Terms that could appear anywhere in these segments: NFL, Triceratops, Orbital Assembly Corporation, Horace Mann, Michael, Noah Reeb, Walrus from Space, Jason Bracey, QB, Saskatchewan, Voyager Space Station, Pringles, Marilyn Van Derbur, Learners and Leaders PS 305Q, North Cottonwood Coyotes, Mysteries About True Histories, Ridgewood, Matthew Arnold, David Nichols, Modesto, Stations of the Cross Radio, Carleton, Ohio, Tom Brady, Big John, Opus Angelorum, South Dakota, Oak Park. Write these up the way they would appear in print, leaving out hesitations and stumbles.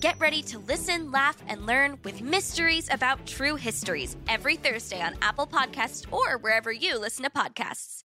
Get ready to listen, laugh, and learn with Mysteries About True Histories every Thursday on Apple Podcasts or wherever you listen to podcasts.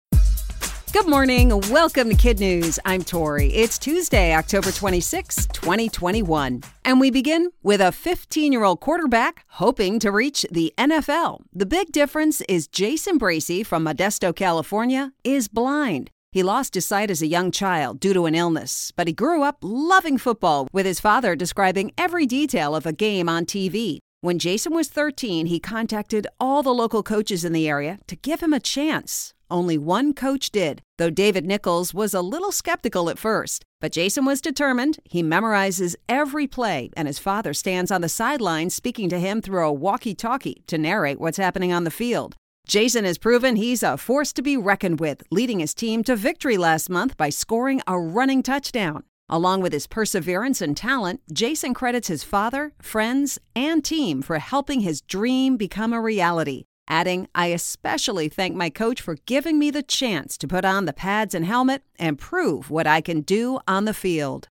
Good morning. Welcome to Kid News. I'm Tori. It's Tuesday, October 26, 2021. And we begin with a 15-year-old quarterback hoping to reach the NFL. The big difference is Jason Bracey from Modesto, California, is blind. He lost his sight as a young child due to an illness, but he grew up loving football, with his father describing every detail of a game on TV. When Jason was 13, he contacted all the local coaches in the area to give him a chance. Only one coach did, though David Nichols was a little skeptical at first. But Jason was determined. He memorizes every play, and his father stands on the sidelines speaking to him through a walkie-talkie to narrate what's happening on the field. Jason has proven he's a force to be reckoned with, leading his team to victory last month by scoring a running touchdown. Along with his perseverance and talent, Jason credits his father, friends, and team for helping his dream become a reality, adding, "I especially thank my coach for giving me the chance to put on the pads and helmet and prove what I can do on the field."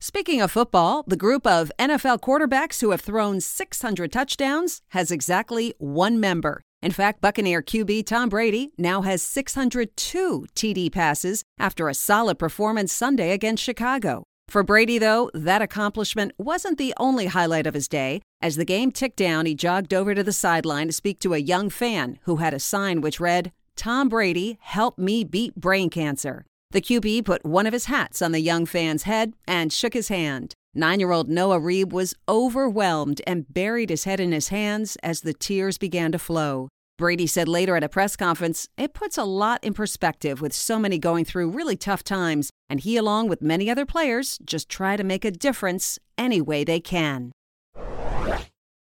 Speaking of football, the group of NFL quarterbacks who have thrown 600 touchdowns has exactly one member. In fact, Buccaneer QB Tom Brady now has 602 TD passes after a solid performance Sunday against Chicago. For Brady, though, that accomplishment wasn't the only highlight of his day. As the game ticked down, he jogged over to the sideline to speak to a young fan who had a sign which read, "Tom Brady, help me beat brain cancer." The QB put one of his hats on the young fan's head and shook his hand. 9-year-old Noah Reeb was overwhelmed and buried his head in his hands as the tears began to flow. Brady said later at a press conference, "It puts a lot in perspective with so many going through really tough times, and he, along with many other players, just try to make a difference any way they can."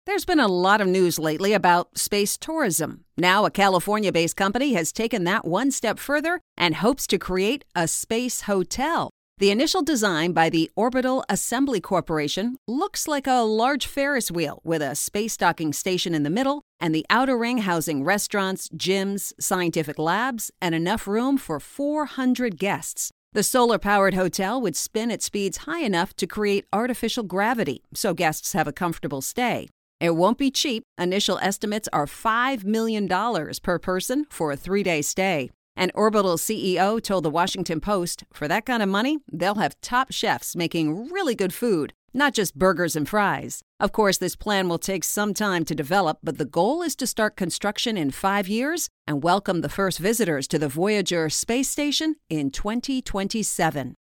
There's been a lot of news lately about space tourism. Now, a California-based company has taken that one step further and hopes to create a space hotel. The initial design by the Orbital Assembly Corporation looks like a large Ferris wheel with a space docking station in the middle and the outer ring housing restaurants, gyms, scientific labs, and enough room for 400 guests. The solar-powered hotel would spin at speeds high enough to create artificial gravity, so guests have a comfortable stay. It won't be cheap. Initial estimates are $5 million per person for a 3-day stay. An Orbital CEO told the Washington Post, "For that kind of money, they'll have top chefs making really good food, not just burgers and fries." Of course, this plan will take some time to develop, but the goal is to start construction in 5 years and welcome the first visitors to the Voyager Space Station in 2027.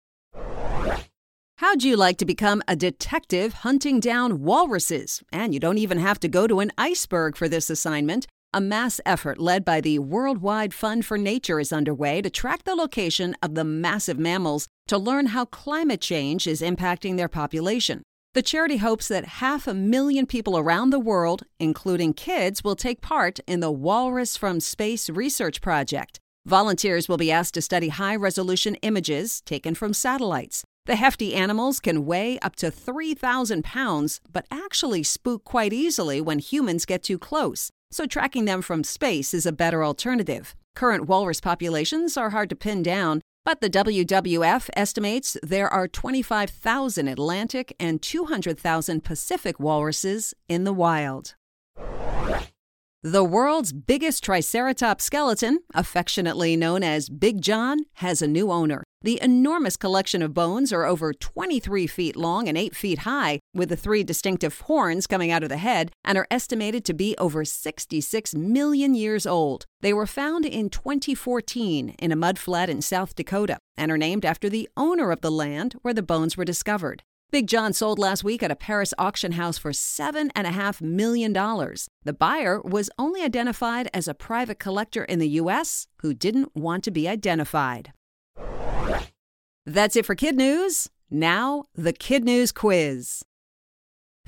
How'd you like to become a detective hunting down walruses? And you don't even have to go to an iceberg for this assignment. A mass effort led by the Worldwide Fund for Nature is underway to track the location of the massive mammals to learn how climate change is impacting their population. The charity hopes that 500,000 people around the world, including kids, will take part in the Walrus from Space research project. Volunteers will be asked to study high-resolution images taken from satellites. The hefty animals can weigh up to 3,000 pounds, but actually spook quite easily when humans get too close, so tracking them from space is a better alternative. Current walrus populations are hard to pin down, but the WWF estimates there are 25,000 Atlantic and 200,000 Pacific walruses in the wild. The world's biggest Triceratops skeleton, affectionately known as Big John, has a new owner. The enormous collection of bones are over 23 feet long and 8 feet high, with the 3 distinctive horns coming out of the head, and are estimated to be over 66 million years old. They were found in 2014 in a mud flat in South Dakota and are named after the owner of the land where the bones were discovered. Big John sold last week at a Paris auction house for $7.5 million. The buyer was only identified as a private collector in the U.S. who didn't want to be identified. That's it for Kid News. Now, the Kid News quiz.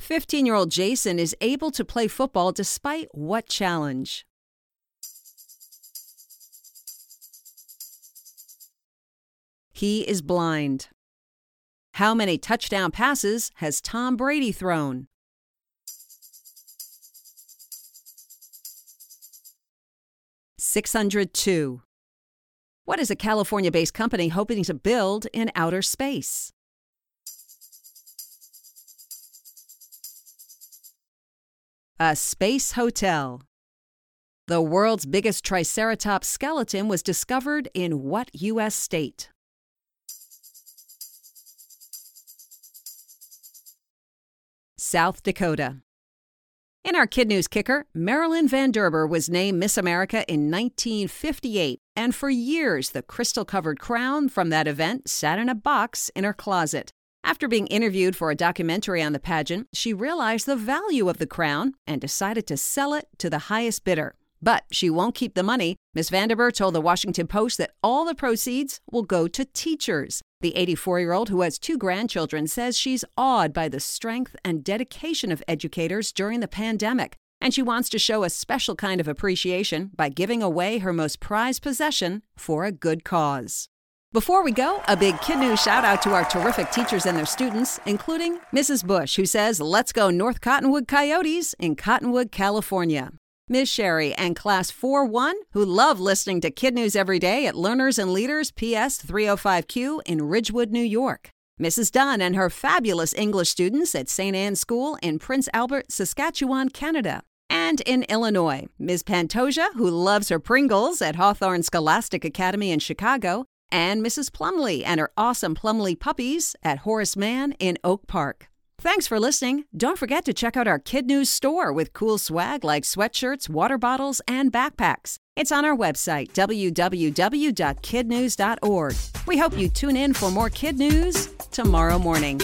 15-year-old Jason is able to play football despite what challenge? He is blind. How many touchdown passes has Tom Brady thrown? (602) What is a California-based company hoping to build in outer space? A space hotel. The world's biggest Triceratops skeleton was discovered in what U.S. state? South Dakota. In our Kid News Kicker, Marilyn Van Derbur was named Miss America in 1958, and for years the crystal-covered crown from that event sat in a box in her closet. After being interviewed for a documentary on the pageant, she realized the value of the crown and decided to sell it to the highest bidder. But she won't keep the money. Miss Van Derbur told the Washington Post that all the proceeds will go to teachers. The 84-year-old, who has 2 grandchildren, says she's awed by the strength and dedication of educators during the pandemic, and she wants to show a special kind of appreciation by giving away her most prized possession for a good cause. Before we go, a big Kid News shout-out to our terrific teachers and their students, including Mrs. Bush, who says, "Let's go North Cottonwood Coyotes" in Cottonwood, California. Ms. Sherry and Class 4-1, who love listening to Kid News every day at Learners and Leaders PS 305Q in Ridgewood, New York. Mrs. Dunn and her fabulous English students at St. Anne's School in Prince Albert, Saskatchewan, Canada. And in Illinois, Ms. Pantoja, who loves her Pringles at Hawthorne Scholastic Academy in Chicago, and Mrs. Plumley and her awesome Plumley puppies at Horace Mann in Oak Park. Thanks for listening. Don't forget to check out our Kid News store with cool swag like sweatshirts, water bottles, and backpacks. It's on our website, www.kidnews.org. We hope you tune in for more Kid News tomorrow morning.